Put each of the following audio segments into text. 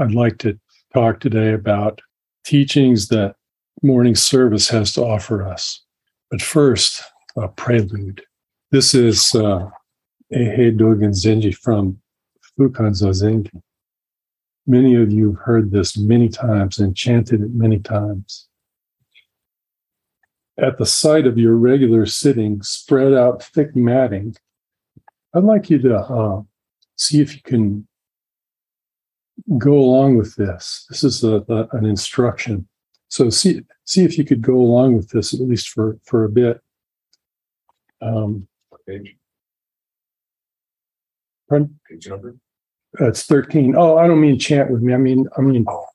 I'd like to talk today about teachings that morning service has to offer us. But first, a prelude. This is Dogen Zenji from Fukanzazengi. Many of you have heard this many times and chanted it many times. At the site of your regular sitting, spread out thick matting. I'd like you to see if you can go along with this. This is an instruction. So see if you could go along with this, at least for a bit. Page number? It's 13. Oh, I don't mean chant with me. I mean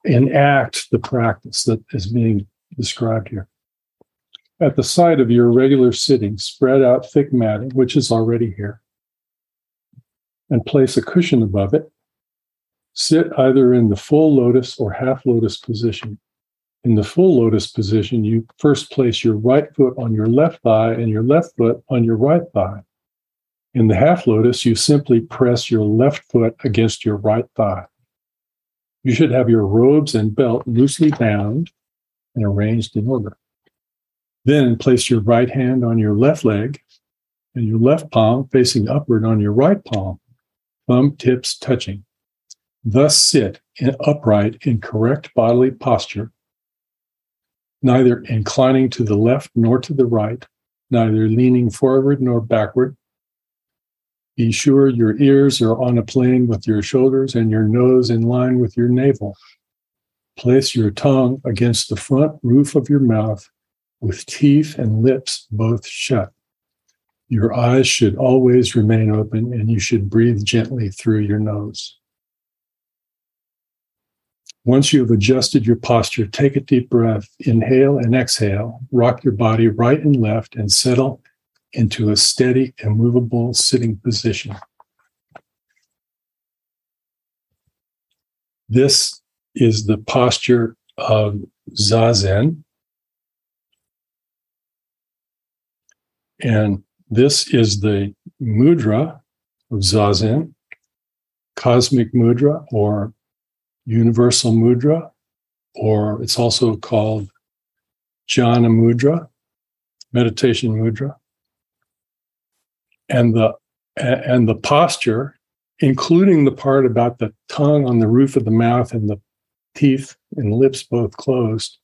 enact the practice that is being described here. At the side of your regular sitting, spread out thick matting, which is already here, and place a cushion above it. Sit either in the full lotus or half lotus position. In the full lotus position, you first place your right foot on your left thigh and your left foot on your right thigh. In the half lotus, you simply press your left foot against your right thigh. You should have your robes and belt loosely bound and arranged in order. Then place your right hand on your left leg and your left palm facing upward on your right palm, thumb tips touching. Thus sit upright in correct bodily posture, neither inclining to the left nor to the right, neither leaning forward nor backward. Be sure your ears are on a plane with your shoulders and your nose in line with your navel. Place your tongue against the front roof of your mouth with teeth and lips both shut. Your eyes should always remain open and you should breathe gently through your nose. Once you have adjusted your posture, take a deep breath, inhale and exhale, rock your body right and left and settle into a steady, immovable sitting position. This is the posture of Zazen. And this is the mudra of Zazen, Cosmic mudra or Universal mudra, or it's also called Jhana mudra, meditation mudra. And the posture, including the part about the tongue on the roof of the mouth and the teeth and lips both closed,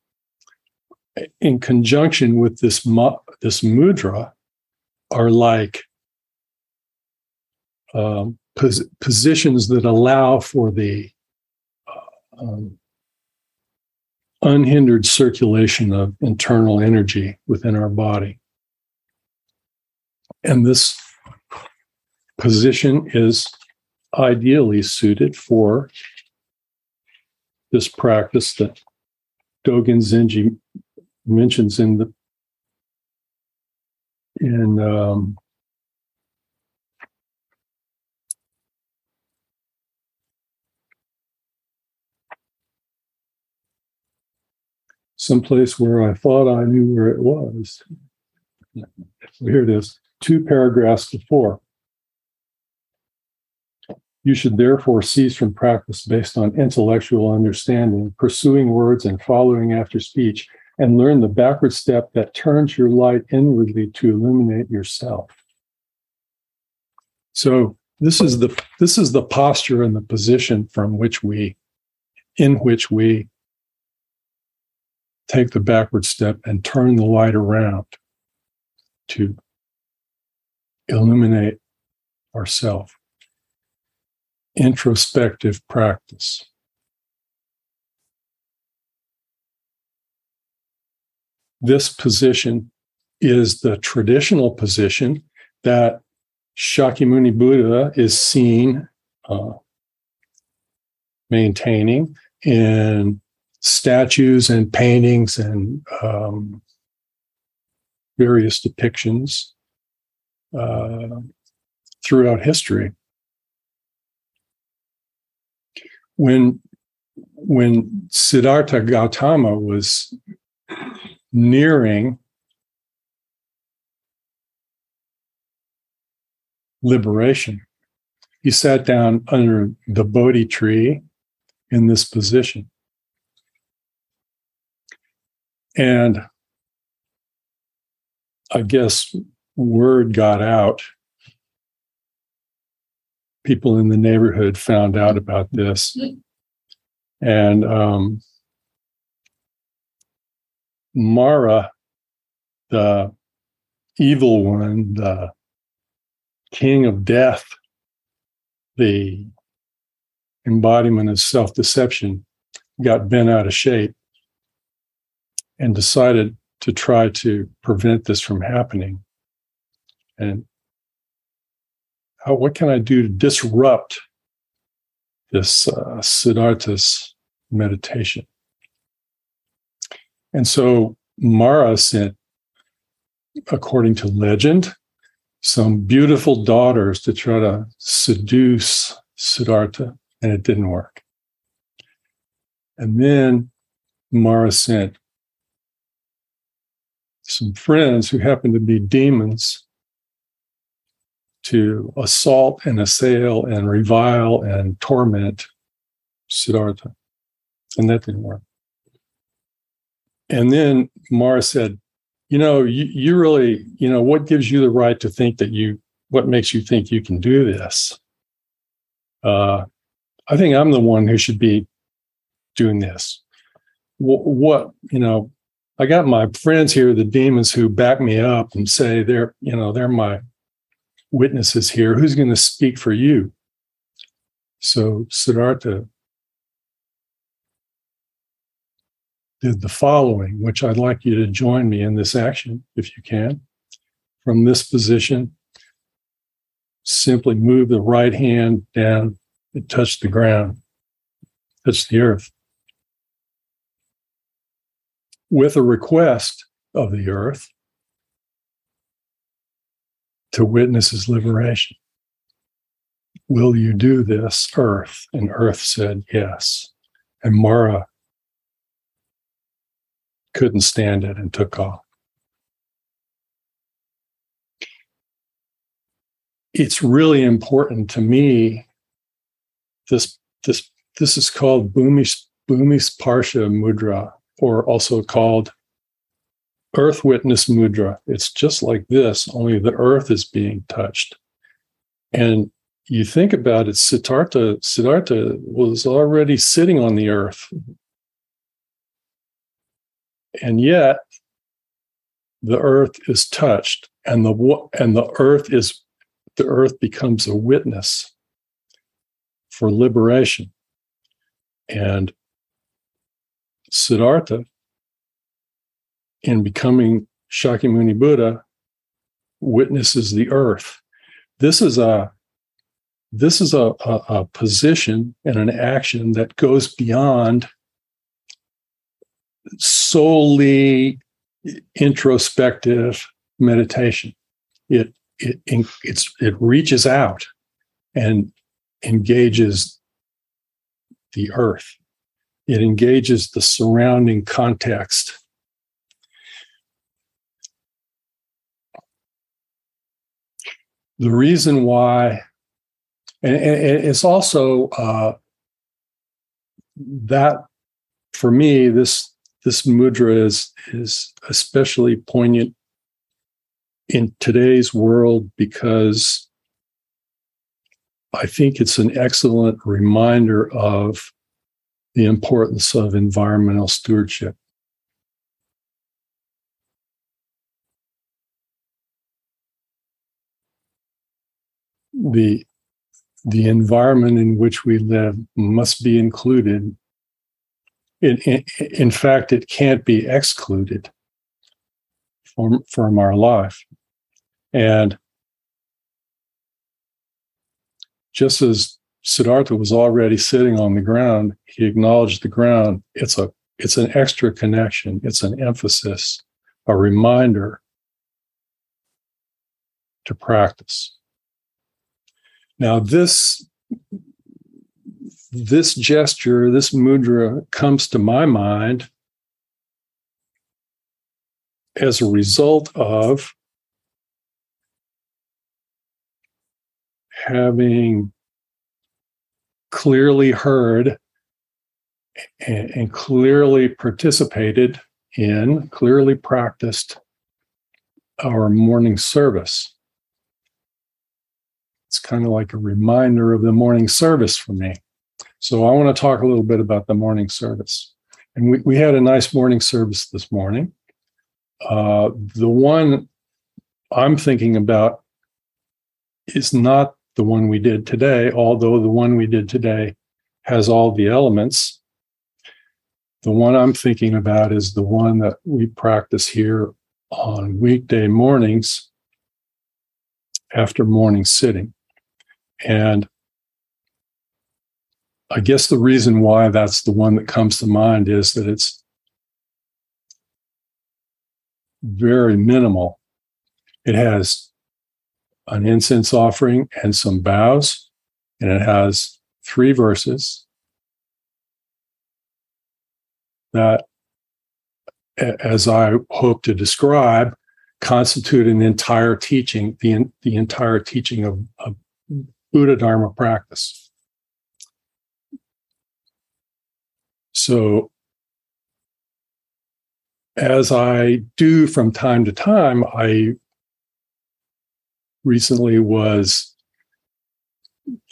in conjunction with this mudra, are like positions that allow for the unhindered circulation of internal energy within our body. And this position is ideally suited for this practice that Dogen Zenji mentions in someplace where I thought I knew where it was. Here it is, 2 paragraphs before. You should therefore cease from practice based on intellectual understanding, pursuing words and following after speech, and learn the backward step that turns your light inwardly to illuminate yourself. So this is the posture and the position in which we take the backward step and turn the light around to illuminate ourselves. Introspective practice. This position is the traditional position that Shakyamuni Buddha is seen maintaining in statues and paintings and various depictions throughout history. When Siddhartha Gautama was nearing liberation, he sat down under the Bodhi tree in this position. And I guess word got out. People in the neighborhood found out about this. And Mara, the evil one, the king of death, the embodiment of self-deception, got bent out of shape and decided to try to prevent this from happening. And what can I do to disrupt this Siddhartha's meditation? And so Mara sent, according to legend, some beautiful daughters to try to seduce Siddhartha, and it didn't work. And then Mara sent some friends who happened to be demons to assault and assail and revile and torment Siddhartha. And that didn't work. And then Mara said, you really, what gives you the right to think that what makes you think you can do this? I think I'm the one who should be doing this. I got my friends here, the demons, who back me up and say they're my witnesses here. Who's going to speak for you? So Siddhartha did the following, which I'd like you to join me in this action, if you can. From this position, simply move the right hand down and touch the ground, touch the earth, with a request of the earth to witness his liberation. Will you do this, earth? And earth said yes. And Mara couldn't stand it and took off. It's really important to me. This is called Bhumis Parsha Mudra, or also called Earth Witness Mudra. It's just like this, only the earth is being touched. And you think about it, Siddhartha was already sitting on the earth. And yet, the earth is touched, and the earth becomes a witness for liberation. And Siddhartha, in becoming Shakyamuni Buddha, witnesses the earth. This is a position and an action that goes beyond solely introspective meditation. It reaches out and engages the earth. It engages the surrounding context. The reason why, and it's also that for me, this mudra is especially poignant in today's world, because I think it's an excellent reminder of the importance of environmental stewardship. The environment in which we live must be included. In fact, it can't be excluded from our life. And just as Siddhartha was already sitting on the ground, he acknowledged the ground. It's an extra connection. It's an emphasis, a reminder to practice. Now, this gesture, this mudra, comes to my mind as a result of having clearly heard and clearly participated in, clearly practiced our morning service. It's kind of like a reminder of the morning service for me. So I want to talk a little bit about the morning service. And we had a nice morning service this morning. The one I'm thinking about is not the one we did today, although the one we did today has all the elements. The one I'm thinking about is the one that we practice here on weekday mornings after morning sitting. And I guess the reason why that's the one that comes to mind is that it's very minimal. It has an incense offering and some bows, and it has 3 verses that, as I hope to describe, constitute an entire teaching, the entire teaching of Buddha dharma practice. So, as I do from time to time, I recently was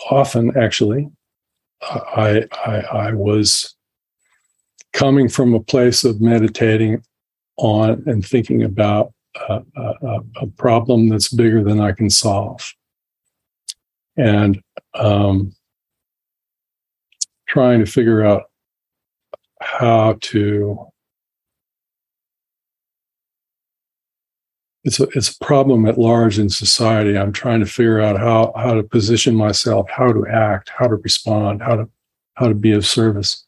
often actually, I was coming from a place of meditating on and thinking about a problem that's bigger than I can solve, and trying to figure out how to. It's a problem at large in society. I'm trying to figure out how to position myself, how to act, how to respond, how to be of service.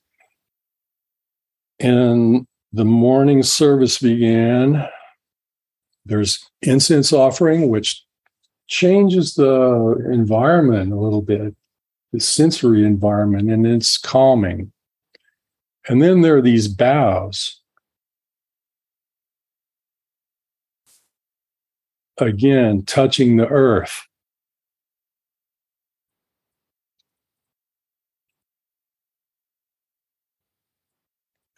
And the morning service began. There's incense offering, which changes the environment a little bit, the sensory environment, and it's calming. And then there are these bows. Again, touching the earth.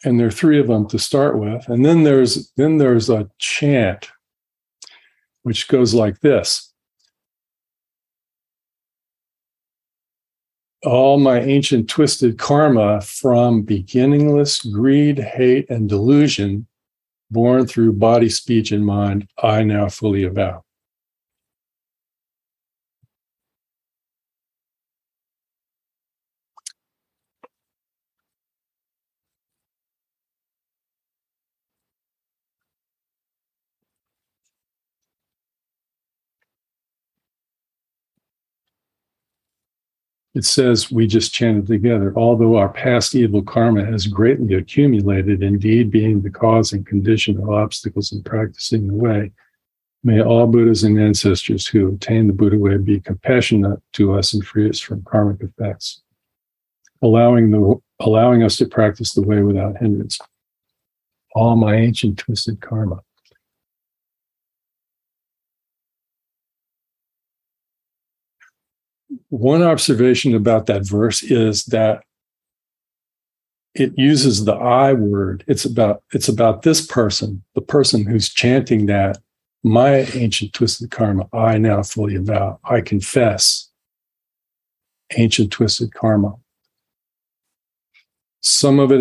And there are 3 of them to start with. And then there's a chant, which goes like this. All my ancient twisted karma from beginningless greed, hate, and delusion, born through body, speech, and mind, I now fully avow. It says, we just chanted together, although our past evil karma has greatly accumulated, indeed being the cause and condition of obstacles in practicing the way, may all Buddhas and ancestors who attain the Buddha way be compassionate to us and free us from karmic effects, allowing us to practice the way without hindrance. All my ancient twisted karma. One observation about that verse is that it uses the I word. It's about this person, the person who's chanting that, my ancient twisted karma, I now fully avow. I confess ancient twisted karma. Some of it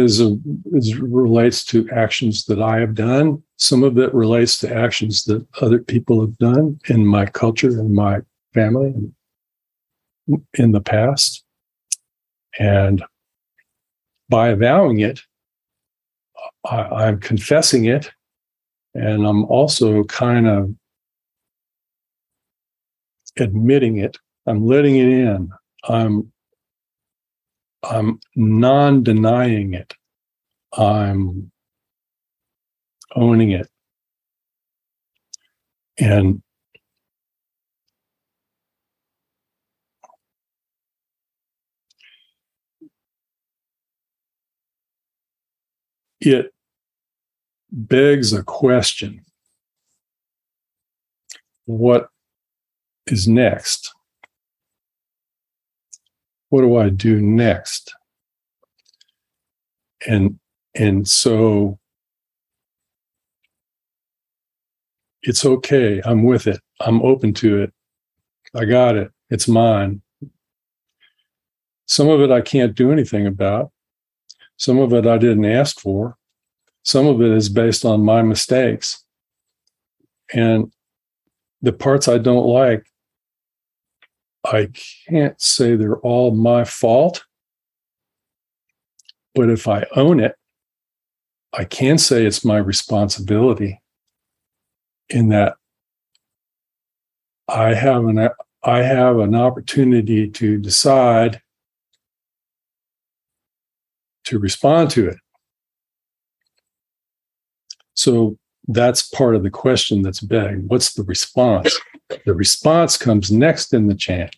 relates to actions that I have done. Some of it relates to actions that other people have done in my culture and my family in the past, and by avowing it, I'm confessing it, and I'm also kind of admitting it. I'm letting it in. I'm non-denying it. I'm owning it, and. It begs a question. What is next? What do I do next? And so it's okay. I'm with it. I'm open to it. I got it. It's mine. Some of it I can't do anything about. Some of it I didn't ask for. Some of it is based on my mistakes. And the parts I don't like, I can't say they're all my fault. But if I own it, I can say it's my responsibility in that I have an opportunity to decide to respond to it. So that's part of the question that's begged. What's the response? The response comes next in the chant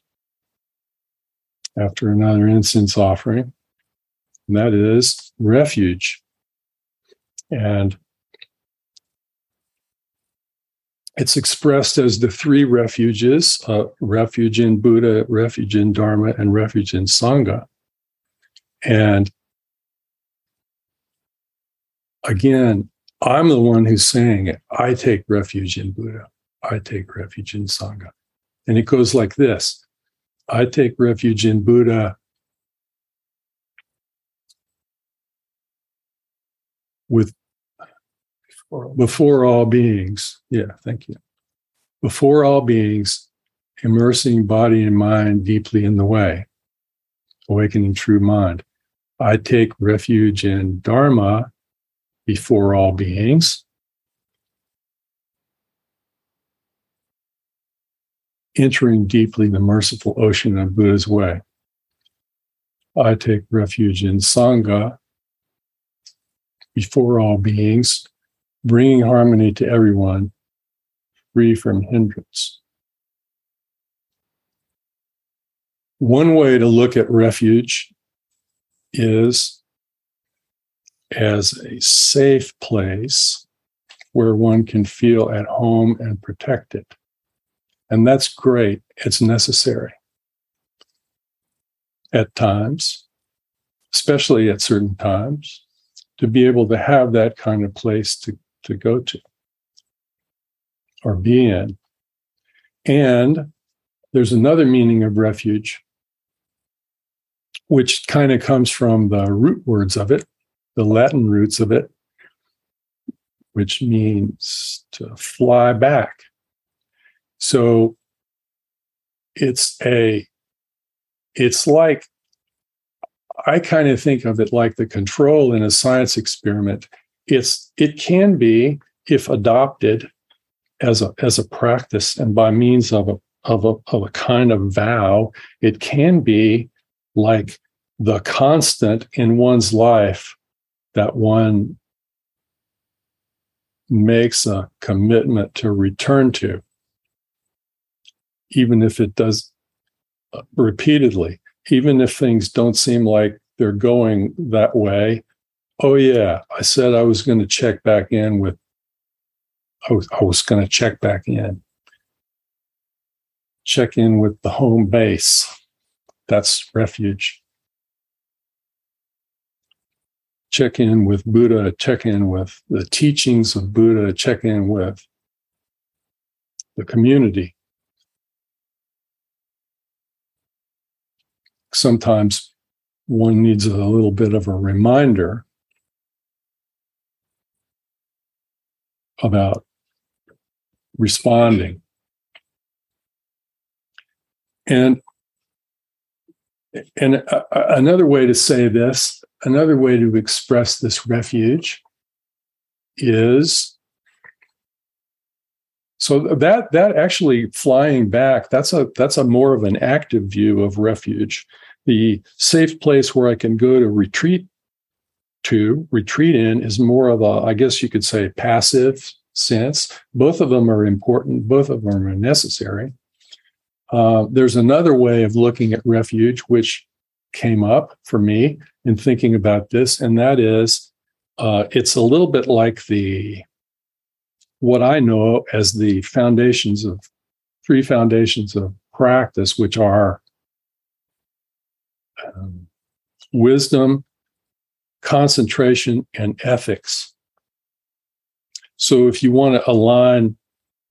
after another incense offering, and that is refuge. And it's expressed as the three refuges, refuge in Buddha, refuge in Dharma, and refuge in Sangha. And again, I'm the one who's saying it. I take refuge in Buddha. I take refuge in Sangha. And it goes like this. I take refuge in Buddha with before all beings. Yeah, thank you. Before all beings, immersing body and mind deeply in the way, awakening true mind. I take refuge in Dharma before all beings, entering deeply the merciful ocean of Buddha's way. I take refuge in Sangha before all beings, bringing harmony to everyone, free from hindrance. One way to look at refuge is as a safe place where one can feel at home and protected. And that's great. It's necessary at times, especially at certain times, to be able to have that kind of place to go to or be in. And there's another meaning of refuge, which kind of comes from the root words of it, the Latin roots of it, which means to fly back. So it's like, I kind of think of it like the control in a science experiment. It can be, if adopted as a practice and by means of a kind of vow, it can be like the constant in one's life that one makes a commitment to return to, even if it does repeatedly, even if things don't seem like they're going that way. Oh yeah, I said I was going to check back in with, I was going to check back in. Check in with the home base. That's refuge. Check in with Buddha, check in with the teachings of Buddha, check in with the community. Sometimes one needs a little bit of a reminder about responding. And another way to say this, another way to express this refuge is, so that actually flying back, that's a more of an active view of refuge. The safe place where I can go to retreat in is more of a, I guess you could say, passive sense. Both of them are important. Both of them are necessary. There's another way of looking at refuge, which came up for me in thinking about this, and that is, it's a little bit like what I know as the three foundations of practice, which are wisdom, concentration, and ethics. So if you want to align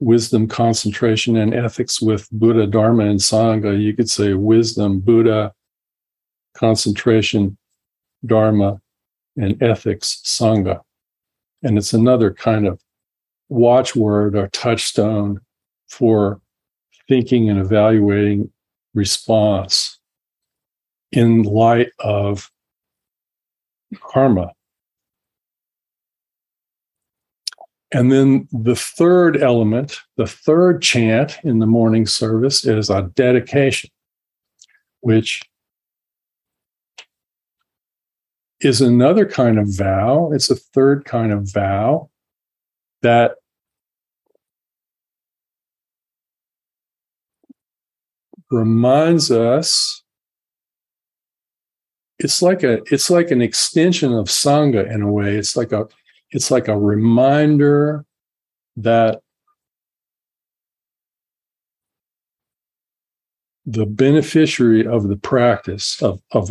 wisdom, concentration, and ethics with Buddha, Dharma, and Sangha, you could say wisdom, Buddha, concentration, Dharma, and ethics, Sangha. And it's another kind of watchword or touchstone for thinking and evaluating response in light of karma. And then the third element, the third chant in the morning service is a dedication, which is another kind of vow. It's a third kind of vow that reminds us, it's like an extension of Sangha in a way. It's like a reminder that the beneficiary of the practice of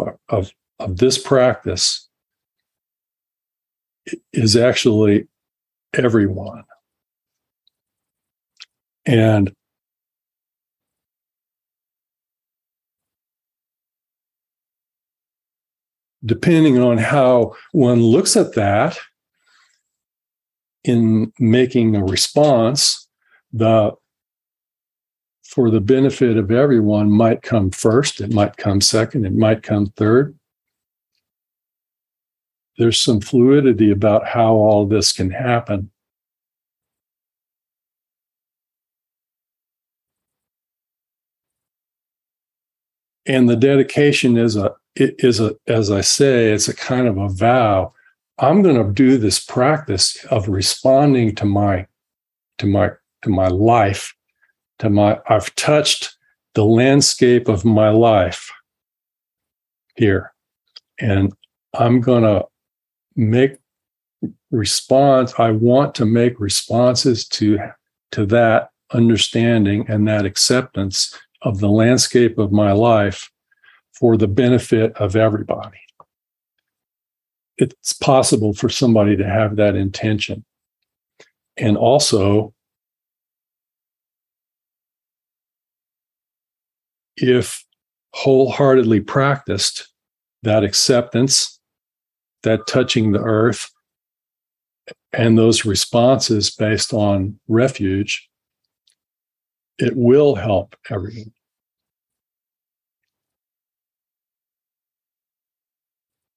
this practice is actually everyone. And depending on how one looks at that in making a response, for the benefit of everyone might come first, it might come second, it might come third. There's some fluidity about how all this can happen. And the dedication as I say, it's a kind of a vow. I'm going to do this practice of responding to my life, I've touched the landscape of my life here, and I'm going to make responses to that understanding and that acceptance of the landscape of my life for the benefit of everybody. It's possible for somebody to have that intention. And also, if wholeheartedly practiced, that acceptance, that touching the earth, and those responses based on refuge, it will help everyone.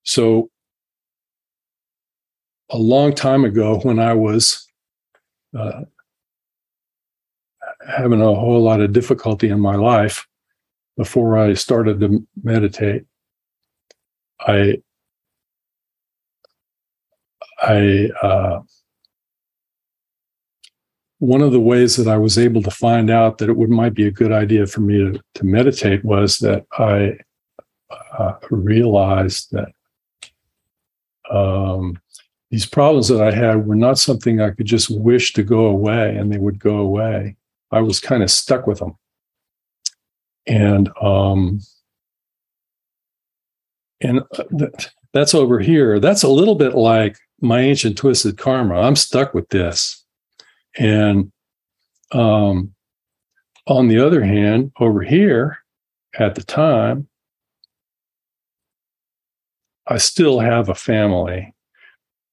So, a long time ago, when I was having a whole lot of difficulty in my life, before I started to meditate, I one of the ways that I was able to find out that might be a good idea for me to meditate was that I realized that these problems that I had were not something I could just wish to go away and they would go away. I was kind of stuck with them. And that's over here. That's a little bit like my ancient twisted karma. I'm stuck with this. And on the other hand, over here at the time, I still have a family,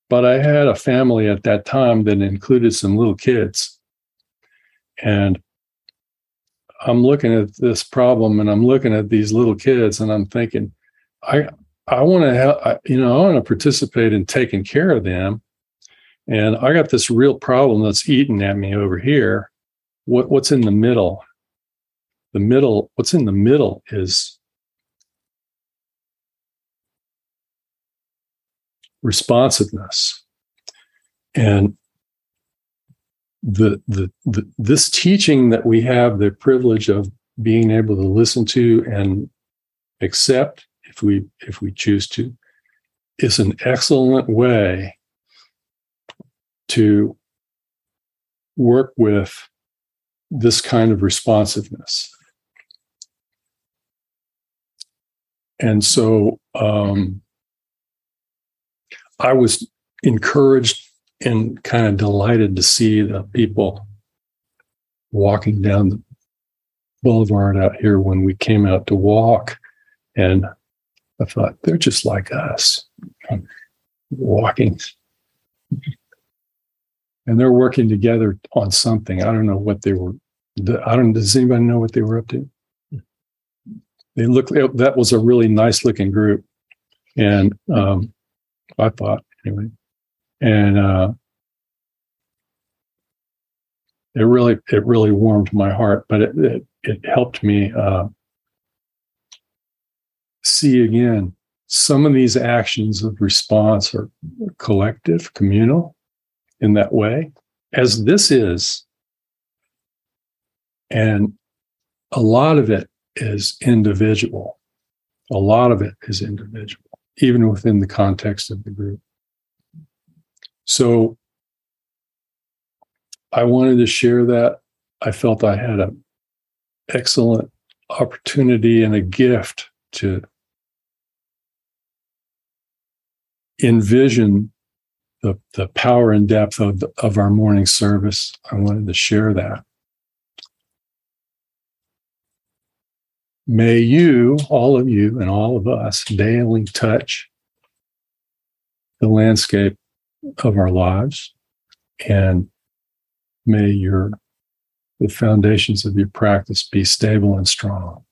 but I had a family at that time that included some little kids. And I'm looking at this problem and I'm looking at these little kids and I'm thinking, I want to help, I want to participate in taking care of them. And I got this real problem that's eating at me over here. What's in the middle? What's in the middle is responsiveness. And this teaching that we have the privilege of being able to listen to and accept, if we choose to, is an excellent way to work with this kind of responsiveness. And so I was encouraged and kind of delighted to see the people walking down the boulevard out here when we came out to walk. And I thought, they're just like us, walking. And they're working together on something. I don't know what they were. Does anybody know what they were up to? They look. That was a really nice looking group, and I thought anyway. And it really warmed my heart. But it helped me see again some of these actions of response are collective, communal, in that way, as this is, and a lot of it is individual. A lot of it is individual, even within the context of the group. So I wanted to share that. I felt I had an excellent opportunity and a gift to envision the power and depth of our morning service. I wanted to share that. May you, all of you, and all of us daily touch the landscape of our lives, and may the foundations of your practice be stable and strong.